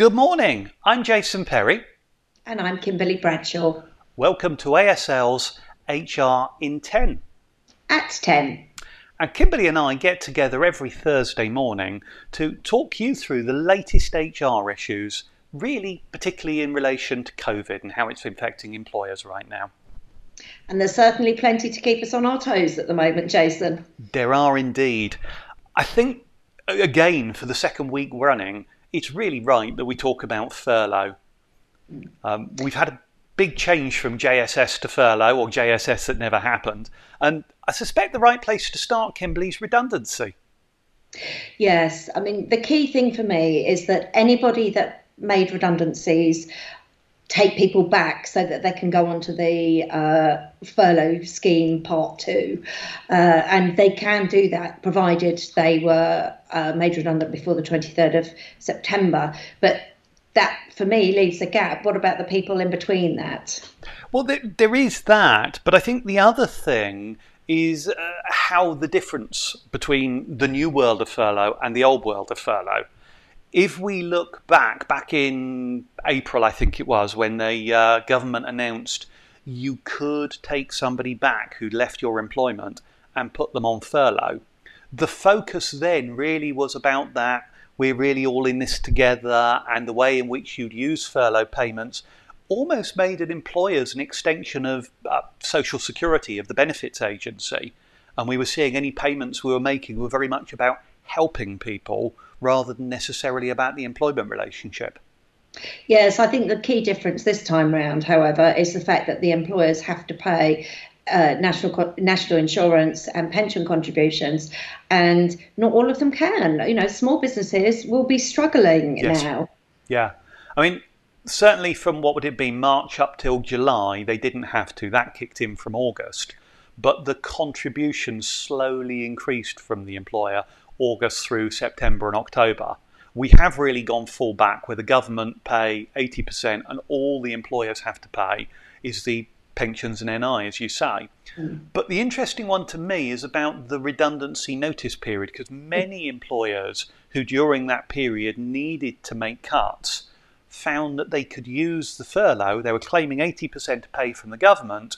Good morning, I'm Jason Perry. And I'm Kimberly Bradshaw. Welcome to ASL's HR in 10. At 10. And Kimberly and I get together every Thursday morning to talk you through the latest HR issues, really particularly in relation to COVID and how it's impacting employers right now. And there's certainly plenty to keep us on our toes at the moment, Jason. There are indeed. I think, again, for the second week running, it's really right that we talk about furlough. We've had a big change from JSS to furlough, or JSS that never happened. And I suspect the right place to start, Kimberly, is redundancy. Yes. I mean, the key thing for me is that anybody that made redundancies take people back so that they can go on to the furlough scheme part two. And they can do that provided they were made redundant before the 23rd of September. But that, for me, leaves a gap. What about the people in between that? Well, there is that. But I think the other thing is how the difference between the new world of furlough and the old world of furlough. If we look back in April, I think it was, when the government announced you could take somebody back who'd left your employment and put them on furlough, the focus then really was about that. We're really all in this together, and the way in which you'd use furlough payments almost made an employer's an extension of Social Security, of the benefits agency. And we were seeing any payments we were making were very much about helping people rather than necessarily about the employment relationship. Yes, I think the key difference this time round, however, is the fact that the employers have to pay national insurance and pension contributions, and not all of them can. You know, small businesses will be struggling now. Yeah. I mean, certainly from what would it be, March up till July, they didn't have to. That kicked in from August. But the contributions slowly increased from the employer August through September and October. We have really gone full back where the government pay 80% and all the employers have to pay is the pensions and NI, as you say. But the interesting one to me is about the redundancy notice period, because many employers who during that period needed to make cuts found that they could use the furlough. They were claiming 80% pay from the government,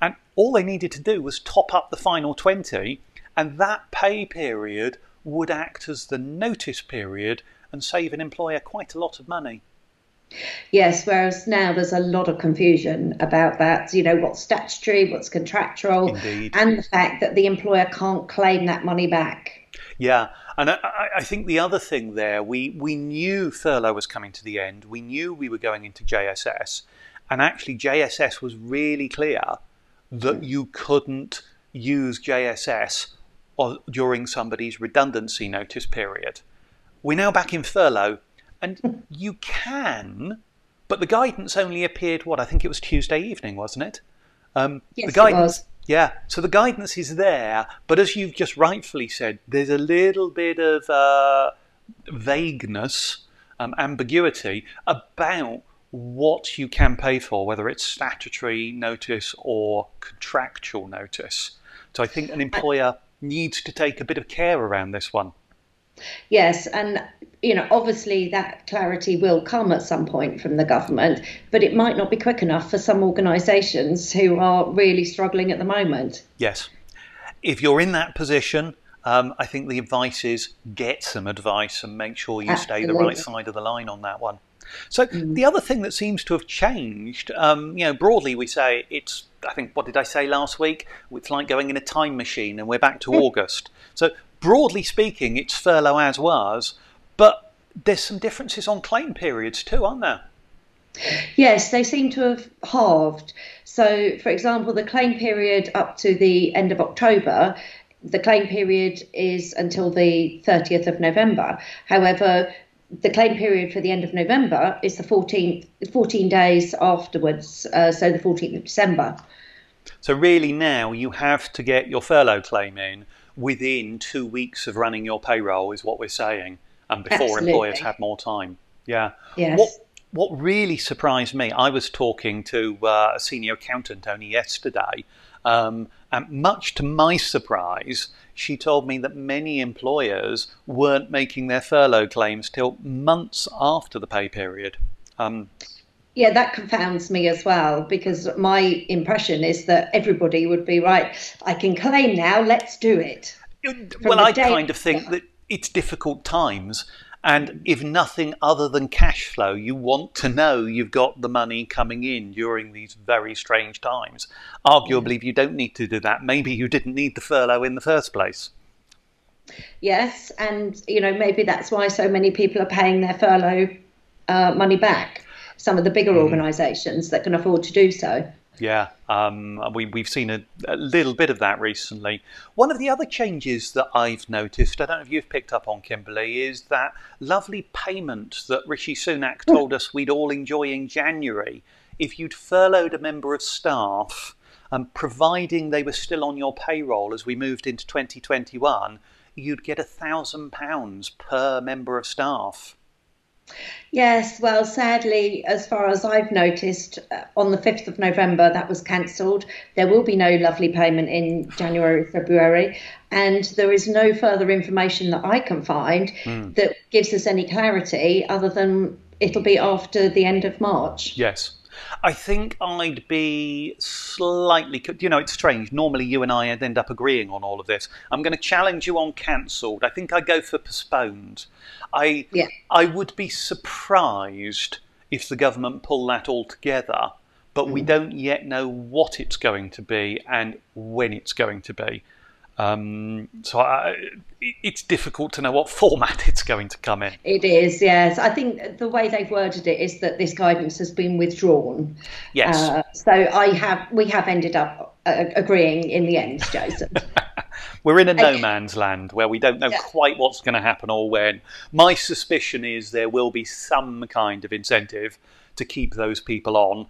and all they needed to do was top up the final 20, and that pay period would act as the notice period and save an employer quite a lot of money. Yes, whereas now there's a lot of confusion about that, you know, what's statutory, what's contractual, and the fact that the employer can't claim that money back. Yeah, and I think the other thing there, we knew furlough was coming to the end, we knew we were going into JSS, and actually JSS was really clear that you couldn't use JSS or during somebody's redundancy notice period. We're now back in furlough, and you can, but the guidance only appeared, I think it was Tuesday evening, wasn't it? Yes, the guidance, it was. Yeah, so the guidance is there, but as you've just rightfully said, there's a little bit of vagueness, ambiguity about what you can pay for, whether it's statutory notice or contractual notice. So I think an employer needs to take a bit of care around this one. Yes, and you know, obviously that clarity will come at some point from the government, but it might not be quick enough for some organisations who are really struggling at the moment. Yes. If you're in that position, I think the advice is get some advice and make sure you Absolutely. Stay the right side of the line on that one. So the other thing that seems to have changed, you know, broadly we say it's, I think, what did I say last week? It's like going in a time machine and we're back to August. So broadly speaking, it's furlough as was, but there's some differences on claim periods too, aren't there? Yes, they seem to have halved. So, for example, the claim period up to the end of October, the claim period is until the 30th of November. However, the claim period for the end of November is the 14 days afterwards, so the 14th of December. So really now you have to get your furlough claim in within 2 weeks of running your payroll is what we're saying, and before Absolutely. Employers had more time. Yeah. Yes. What really surprised me, I was talking to a senior accountant only yesterday, And much to my surprise, she told me that many employers weren't making their furlough claims till months after the pay period. Yeah, that confounds me as well, because my impression is that everybody would be right, I can claim now, let's do it. Well, I kind of think that it's difficult times. And if nothing other than cash flow, you want to know you've got the money coming in during these very strange times. Arguably, if you don't need to do that, maybe you didn't need the furlough in the first place. Yes, and you know, maybe that's why so many people are paying their furlough money back. Some of the bigger organisations that can afford to do so. Yeah, we've seen a little bit of that recently. One of the other changes that I've noticed, I don't know if you've picked up on, Kimberly, is that lovely payment that Rishi Sunak told us we'd all enjoy in January. If you'd furloughed a member of staff, providing they were still on your payroll as we moved into 2021, you'd get £1,000 per member of staff. Yes, well, sadly, as far as I've noticed, on the 5th of November, that was cancelled. There will be no lovely payment in January, February, and there is no further information that I can find that gives us any clarity other than it'll be after the end of March. Yes. I think I'd be slightly, you know, it's strange. Normally you and I end up agreeing on all of this. I'm going to challenge you on cancelled. I think I go for postponed. I would be surprised if the government pull that all together, but we don't yet know what it's going to be and when it's going to be. So it's difficult to know what format it's going to come in. It is, yes. I think the way they've worded it is that this guidance has been withdrawn. Yes. So we have ended up agreeing in the end, Jason. We're in a no man's land where we don't know quite what's going to happen or when. My suspicion is there will be some kind of incentive to keep those people on.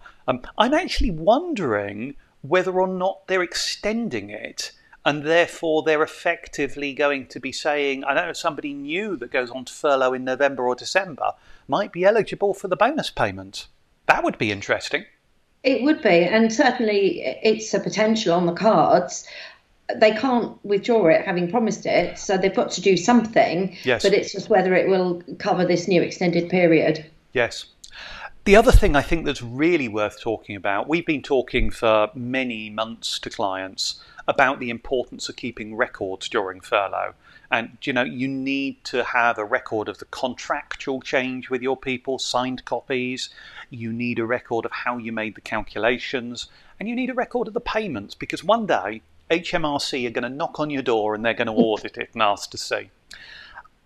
I'm actually wondering whether or not they're extending it. And therefore, they're effectively going to be saying, I don't know, somebody new that goes on to furlough in November or December might be eligible for the bonus payment. That would be interesting. It would be. And certainly, it's a potential on the cards. They can't withdraw it, having promised it. So they've got to do something. Yes. But it's just whether it will cover this new extended period. Yes. The other thing I think that's really worth talking about, we've been talking for many months to clients about the importance of keeping records during furlough. And, you know, you need to have a record of the contractual change with your people, signed copies. You need a record of how you made the calculations. And you need a record of the payments, because one day HMRC are going to knock on your door and they're going to audit it and ask to see.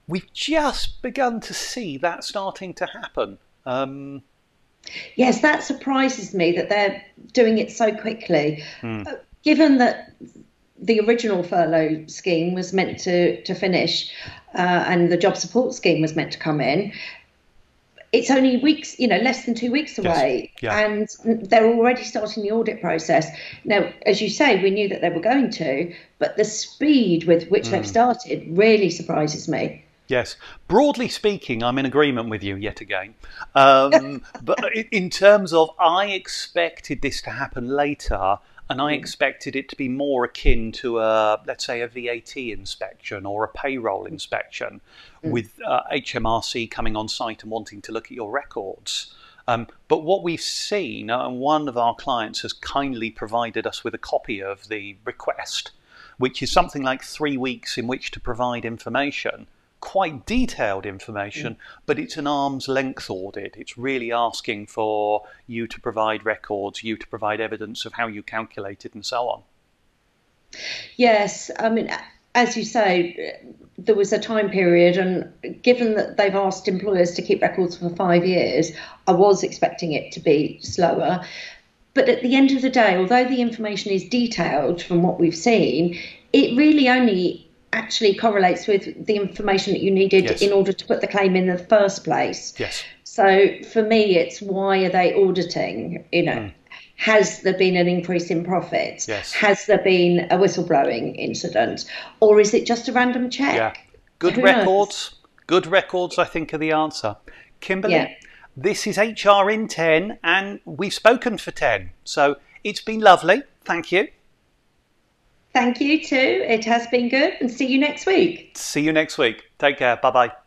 We've just begun to see that starting to happen. Yes, that surprises me that they're doing it so quickly. Given that the original furlough scheme was meant to finish and the job support scheme was meant to come in, it's only weeks, you know, less than 2 weeks away. Yes. Yeah. And they're already starting the audit process. Now, as you say, we knew that they were going to, but the speed with which they've started really surprises me. Yes. Broadly speaking, I'm in agreement with you yet again. But in terms of I expected this to happen later, and I expected it to be more akin to, let's say, a VAT inspection or a payroll inspection with HMRC coming on site and wanting to look at your records. But what we've seen, and one of our clients has kindly provided us with a copy of the request, which is something like 3 weeks in which to provide information, quite detailed information, but it's an arm's length audit. It's really asking for you to provide records, you to provide evidence of how you calculated and so on. Yes, I mean, as you say, there was a time period, and given that they've asked employers to keep records for 5 years, I was expecting it to be slower. But at the end of the day, although the information is detailed from what we've seen, it really only actually correlates with the information that you needed in order to put the claim in the first place. Yes. So for me, it's why are they auditing? You know, has there been an increase in profits? Yes. Has there been a whistleblowing incident? Or is it just a random check? Yeah. Good records, I think, are the answer. Kimberly, this is HR in 10 and we've spoken for 10. So it's been lovely. Thank you. Thank you too. It has been good, and see you next week. See you next week. Take care. Bye-bye.